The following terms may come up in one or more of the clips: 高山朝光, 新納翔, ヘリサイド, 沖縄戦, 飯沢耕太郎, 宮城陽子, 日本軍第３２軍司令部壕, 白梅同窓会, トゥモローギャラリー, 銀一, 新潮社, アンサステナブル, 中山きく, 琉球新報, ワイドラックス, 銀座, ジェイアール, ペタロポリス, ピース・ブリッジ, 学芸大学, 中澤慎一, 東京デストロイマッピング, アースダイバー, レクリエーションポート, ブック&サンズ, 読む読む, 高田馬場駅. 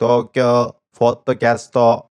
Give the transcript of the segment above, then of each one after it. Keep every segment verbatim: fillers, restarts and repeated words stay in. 東京フォットキャスト。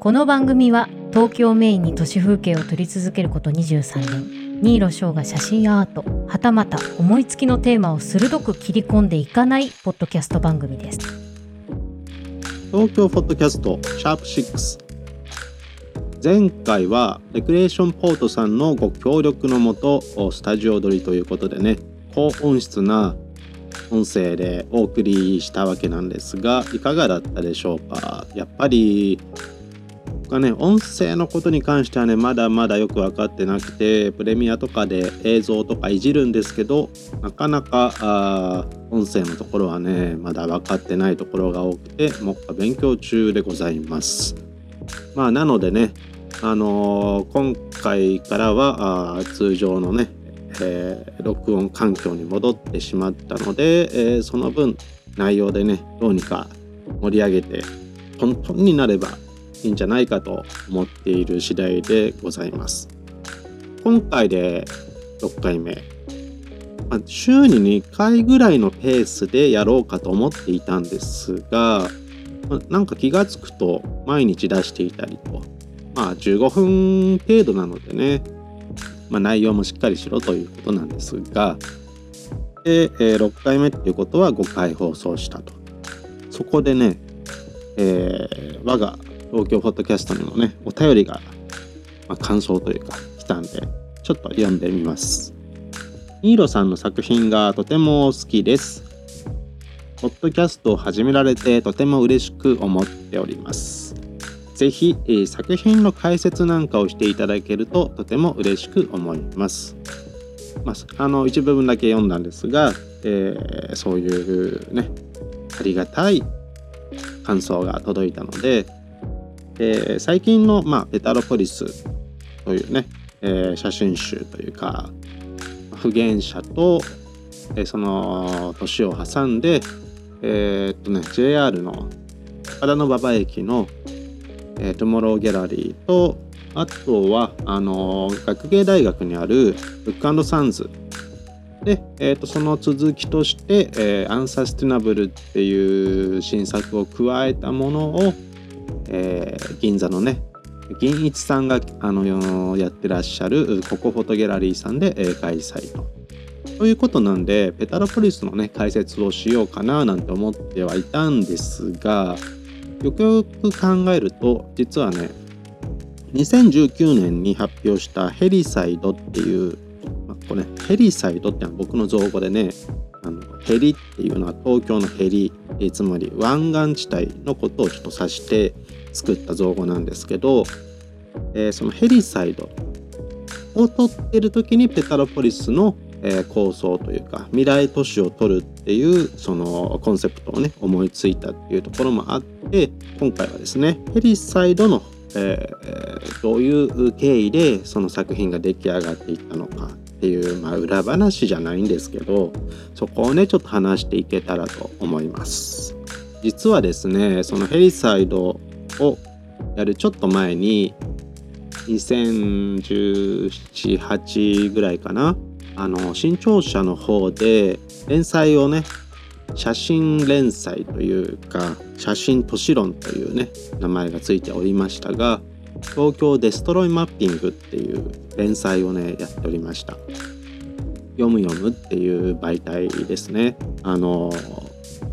この番組は東京メインに都市風景を撮り続けることにじゅうさんねん、新納翔が写真アート、はたまた思いつきのテーマを鋭く切り込んでいかないポッドキャスト番組です。東京フォットキャストシャープろく。前回はレクリエーションポートさんのご協力のもとスタジオ撮りということでね、高音質な音声でお送りしたわけなんですが、いかがだったでしょうか。やっぱり僕はね、音声のことに関してはね、まだまだよく分かってなくて、プレミアとかで映像とかいじるんですけど、なかなかあ音声のところはね、まだ分かってないところが多くて、目下勉強中でございます。まあなのでね、あのー、今回からは通常のね、えー、録音環境に戻ってしまったので、えー、その分内容でね、どうにか盛り上げてトントンになればいいんじゃないかと思っている次第でございます。今回でろっかいめ、まあ、週ににかいぐらいのペースでやろうかと思っていたんですが、まあ、なんか気がつくと毎日出していたりと、まあじゅうごふん程度なのでね、まあ、内容もしっかりしろということなんですが、で、えー、ろっかいめっていうことはごかい放送したと。そこでね、えー、我が東京フォトキャストにもね、お便りが、まあ、感想というか来たんで、ちょっと読んでみます。新納さんの作品がとても好きです。ポッドキャストを始められてとても嬉しく思っております。ぜひ、えー、作品の解説なんかをしていただけるととても嬉しく思います。まあ、あの一部分だけ読んだんですが、えー、そういうね、ありがたい感想が届いたので、えー、最近の、まあ、ペタロポリスというね、えー、写真集というか、普遍者と、えー、その年を挟んで、えーっとね、ジェイアール の高田馬場駅のトゥモローギャラリーと、あとはあの学芸大学にあるブック&サンズで、えー、とその続きとして、えー、アンサステナブルっていう新作を加えたものを、えー、銀座のね銀一さんがあのやってらっしゃるここフォトギャラリーさんで、えー、開催とということなんで、ペタロポリスのね解説をしようかななんて思ってはいたんですが、よくよく考えると、実はね、にせんじゅうきゅうねんに発表したヘリサイドっていう、まあ、これ、ね、ヘリサイドってのは僕の造語でね、あのヘリっていうのは東京のヘリ、えつまり湾岸地帯のことをちょっと指して作った造語なんですけど、えー、そのヘリサイドを撮ってる時にペタロポリスの、えー、構想というか未来都市を撮るっていうそのコンセプトをね思いついたっていうところもあって、今回はですね、ヘリサイドの、えー、どういう経緯でその作品が出来上がっていったのかっていう、まあ、裏話じゃないんですけど、そこをねちょっと話していけたらと思います。実はですね、そのヘリサイドをやるちょっと前ににせんじゅうなな、はちぐらいかな、あの新潮社の方で連載をね、写真連載というか写真都市論というね名前がついておりましたが、東京デストロイマッピングっていう連載をねやっておりました。読む読むっていう媒体ですね。あの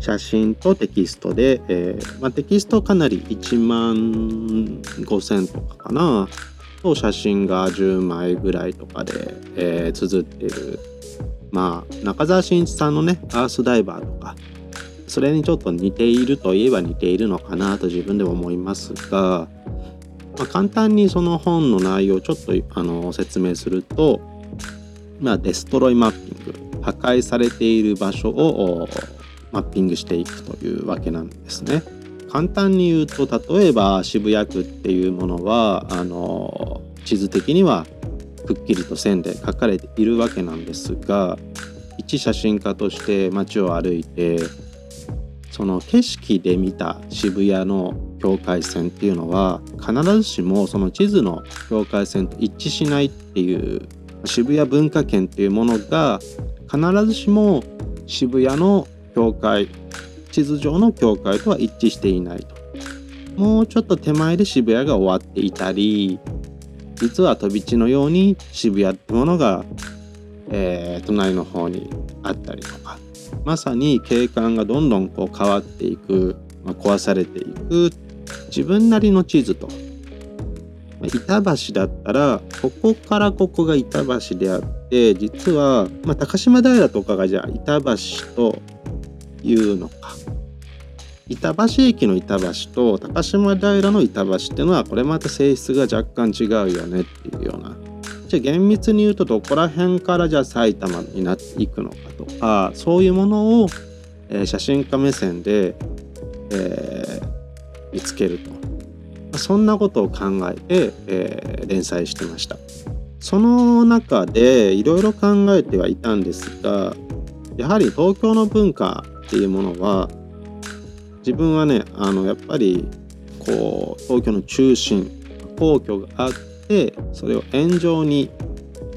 写真とテキストで、えーまあ、テキストかなりいちまんごせんとかかな、と写真がじゅうまいぐらいとかで、えー、綴っている、まあ、中澤慎一さんのねアースダイバーとか、それにちょっと似ているといえば似ているのかなと自分でも思いますが、まあ、簡単にその本の内容をちょっとあの説明すると、まあ、デストロイマッピング、破壊されている場所をマッピングしていくというわけなんですね。簡単に言うと、例えば渋谷区っていうものはあの地図的にはくっきりと線で書かれているわけなんですが、一写真家として街を歩いて、その景色で見た渋谷の境界線っていうのは必ずしもその地図の境界線と一致しないっていう、渋谷文化圏っていうものが必ずしも渋谷の境界地図上の境界とは一致していないと。もうちょっと手前で渋谷が終わっていたり、実は飛び地のように渋谷ってものが、えー、隣の方にあったりとか、まさに景観がどんどんこう変わっていく、まあ、壊されていく自分なりの地図と。板橋だったらここからここが板橋であって、実は、まあ、高島平とかがじゃあ板橋というのか、板橋駅の板橋と高島平の板橋ってのはこれまた性質が若干違うよねっていうような。じゃあ厳密に言うとどこら辺からじゃあ埼玉になっていくのかとか、そういうものを、えー、写真家目線で、えー、見つけると。そんなことを考えて、えー、連載してました。その中でいろいろ考えてはいたんですが、やはり東京の文化っていうものは、自分はね、あのやっぱりこう東京の中心、皇居があって、それを円状に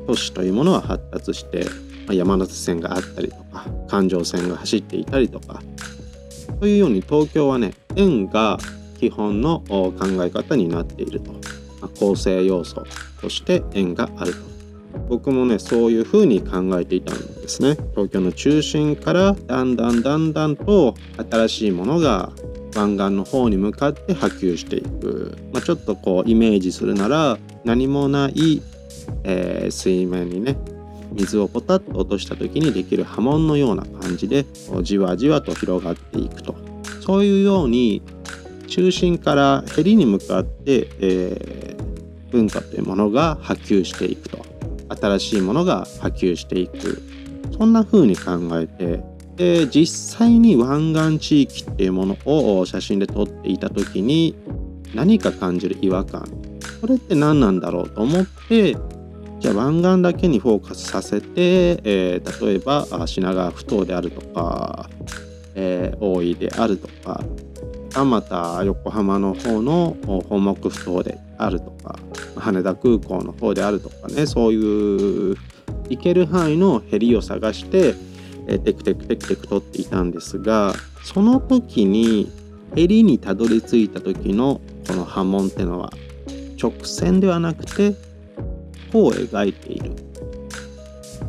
都市というものは発達して、山手線があったりとか、環状線が走っていたりとか、というように東京はね、円が基本の考え方になっていると。構成要素として円があると。僕もね、そういうふうに考えていたんですね。東京の中心からだんだんだんだんと新しいものが湾岸の方に向かって波及していく、まあ、ちょっとこうイメージするなら、何もない、えー、水面にね、水をポタッと落とした時にできる波紋のような感じでじわじわと広がっていくと。そういうように中心からへりに向かって、えー、文化というものが波及していくと、新しいものが波及していく、そんな風に考えて、で実際に湾岸地域っていうものを写真で撮っていた時に何か感じる違和感、これって何なんだろうと思って、じゃあ湾岸だけにフォーカスさせて、えー、例えば品川埠頭であるとか、えー、大井であるとか、また横浜の方の本牧ふ頭であるとか、羽田空港の方であるとかね、そういう行ける範囲のヘリを探してテクテクテクテク撮っていたんですが、その時にヘリにたどり着いた時のこの波紋ってのは直線ではなくて弧を描いている。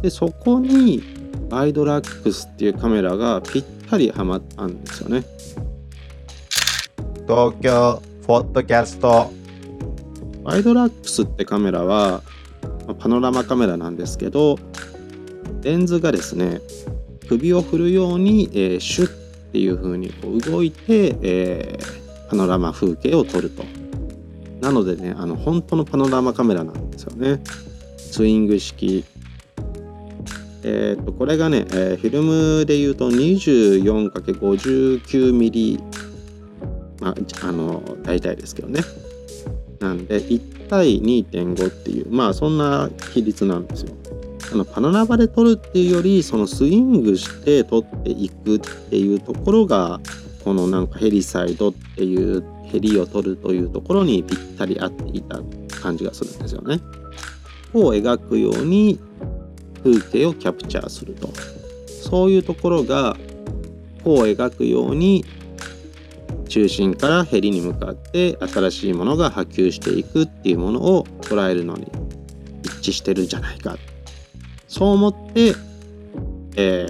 でそこにワイドラックスっていうカメラがぴったりはまったんですよね。東京フォトキャスト。ワイドラックスってカメラは、まあ、パノラマカメラなんですけど、レンズがですね、首を振るように、えー、シュッっていう風にこう動いて、えー、パノラマ風景を撮ると。なのでね、あの本当のパノラマカメラなんですよね。ツイング式。えー、とこれがね、えー、フィルムでいうと にじゅうよんかけるごじゅうきゅうミリ。まあ、あの大体ですけどね。なんでいちたいにてんご っていう、まあそんな比率なんですよ。あのパノラマで撮るっていうより、そのスイングして撮っていくっていうところが、このなんかヘリサイドっていうヘリを撮るというところにぴったり合っていた感じがするんですよね。こう描くように風景をキャプチャーすると。そういうところが、こう描くように中心からヘリに向かって新しいものが波及していくっていうものを捉えるのに一致してるんじゃないか、そう思って、え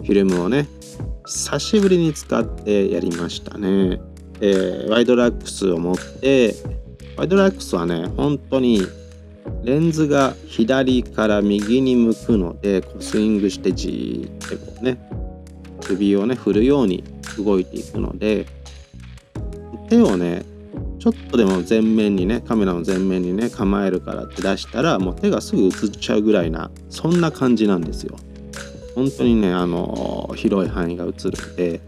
ー、フィルムをね、久しぶりに使ってやりましたね。えー、ワイドラックスを持って、ワイドラックスはね、本当にレンズが左から右に向くので、こうスイングしてじーってこうね、首をね振るように動いていくので、手をねちょっとでも前面にね、カメラの前面にね構えるからって出したら、もう手がすぐ映っちゃうぐらいな、そんな感じなんですよ。本当にね、あの広い範囲が映るんで、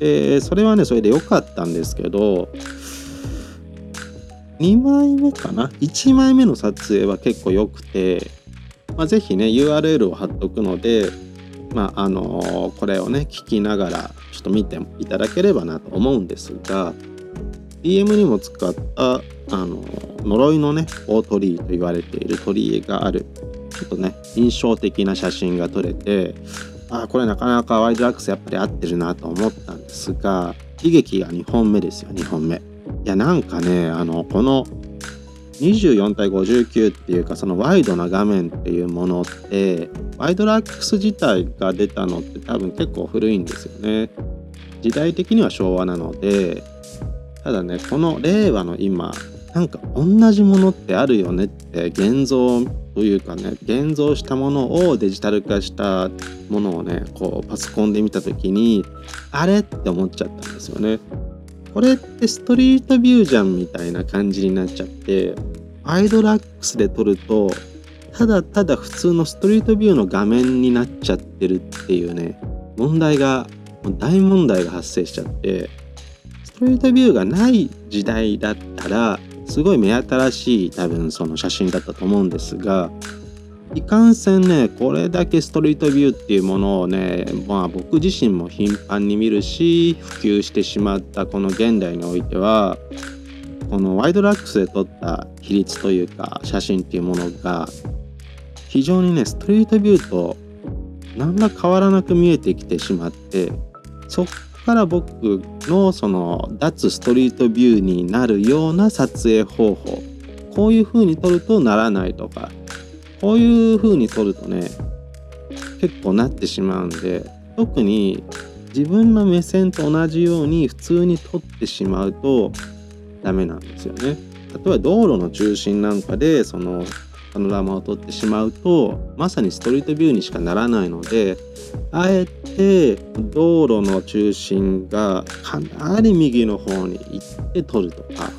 でそれはね、それで良かったんですけど、にまいめかな、いちまいめの撮影は結構良くて、まあ、ぜひね ユーアールエル を貼っとくので、まああのー、これをね聞きながらちょっと見ていただければなと思うんですが、 ディーエム にも使った、あのー、呪いのね大鳥居と言われている鳥居がある、ちょっとね印象的な写真が撮れて、あこれなかなかワイドアクセやっぱり合ってるなと思ったんですが、悲劇がにほんめですよ。にほんめ、いやなんかね、あのこのにじゅうよんたいごじゅうきゅうっていうか、そのワイドな画面っていうものって、ワイドアクス自体が出たのって多分結構古いんですよね。時代的には昭和なので。ただね、この令和の今、なんか同じものってあるよねって、現像というかね、現像したものをデジタル化したものをね、こうパソコンで見た時にあれって思っちゃったんですよね。これってストリートビューじゃんみたいな感じになっちゃって、ワイドアクスで撮るとただただ普通のストリートビューの画面になっちゃってるっていうね、問題が大問題が発生しちゃって、ストリートビューがない時代だったらすごい目新しい多分その写真だったと思うんですが、いかんせんね、これだけストリートビューっていうものをね、まあ僕自身も頻繁に見るし普及してしまったこの現代においては、このワイドアクスで撮った比率というか写真っていうものが非常にね、ストリートビューと何ら変わらなく見えてきてしまって、そっから僕のその脱ストリートビューになるような撮影方法、こういう風に撮るとならないとか、こういう風に撮るとね結構なってしまうんで、特に自分の目線と同じように普通に撮ってしまうとダメなんですよね。例えば道路の中心なんかでそのパノラマを撮ってしまうと、まさにストリートビューにしかならないので、あえて道路の中心がかなり右の方に行って撮るとか、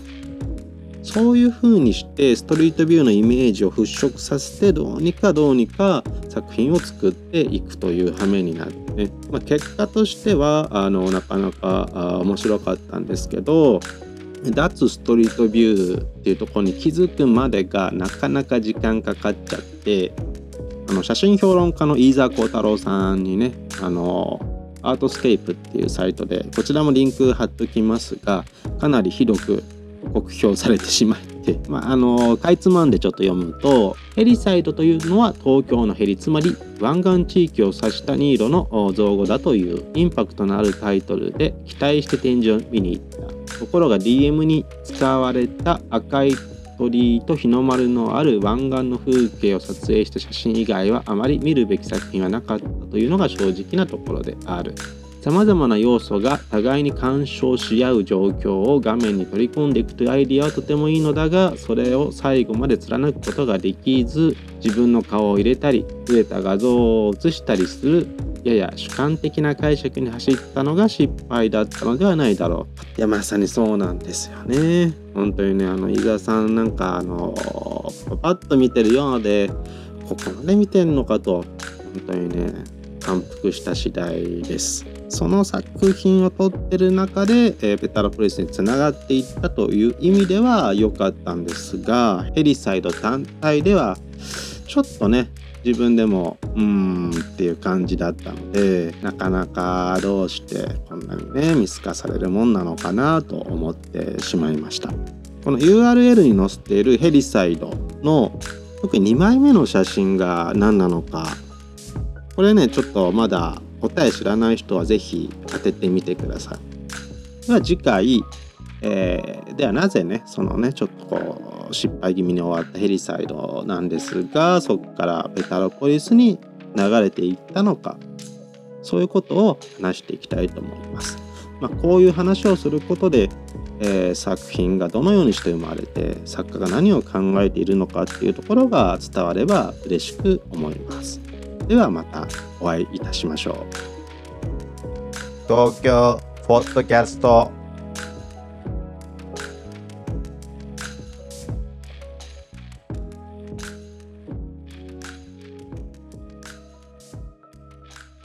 そういう風にしてストリートビューのイメージを払拭させて、どうにかどうにか作品を作っていくという羽目になってね、まあ、結果としてはあのなかなか面白かったんですけど、脱ストリートビューっていうところに気づくまでがなかなか時間かかっちゃって、あの写真評論家の飯沢幸太郎さんにね、あのアートスケープっていうサイトで、こちらもリンク貼っときますが、かなりひどく酷評されてしまって、まああのかいつまんでちょっと読むと、ヘリサイドというのは東京のヘリ、つまり湾岸地域を指したニーロの造語だというインパクトのあるタイトルで、期待して展示を見に行ったところが ディーエム に使われた赤い鳥居と日の丸のある湾岸の風景を撮影した写真以外はあまり見るべき作品はなかったというのが正直なところである。さまざまな要素が互いに干渉し合う状況を画面に取り込んでいくというアイディアはとてもいいのだが、それを最後まで貫くことができず、自分の顔を入れたりずれた画像を写したりするやや主観的な解釈に走ったのが失敗だったのではないだろう。いやまさにそうなんですよね。本当にね、あの伊沢さんなんかあのパッと見てるようで、ここまで見てんのかと、本当にね感服した次第です。その作品を撮ってる中で、えー、ペタロプレスにつながっていったという意味では良かったんですが、ヘリサイド単体ではちょっとね、自分でもうーんっていう感じだったので、なかなかどうしてこんなにね見透かされるもんなのかなと思ってしまいました。この ユーアールエル に載せているヘリサイドの特ににまいめの写真が何なのか、これねちょっとまだ答え知らない人はぜひ当ててみてください。では次回、えー、ではなぜねそのねちょっとこう失敗気味に終わったヘリサイドなんですが、そこからペタロポリスに流れていったのか、そういうことを話していきたいと思います。まあ、こういう話をすることで、えー、作品がどのようにして生まれて、作家が何を考えているのかっていうところが伝われば嬉しく思います。ではまたお会いいたしましょう。東京ポッドキャスト。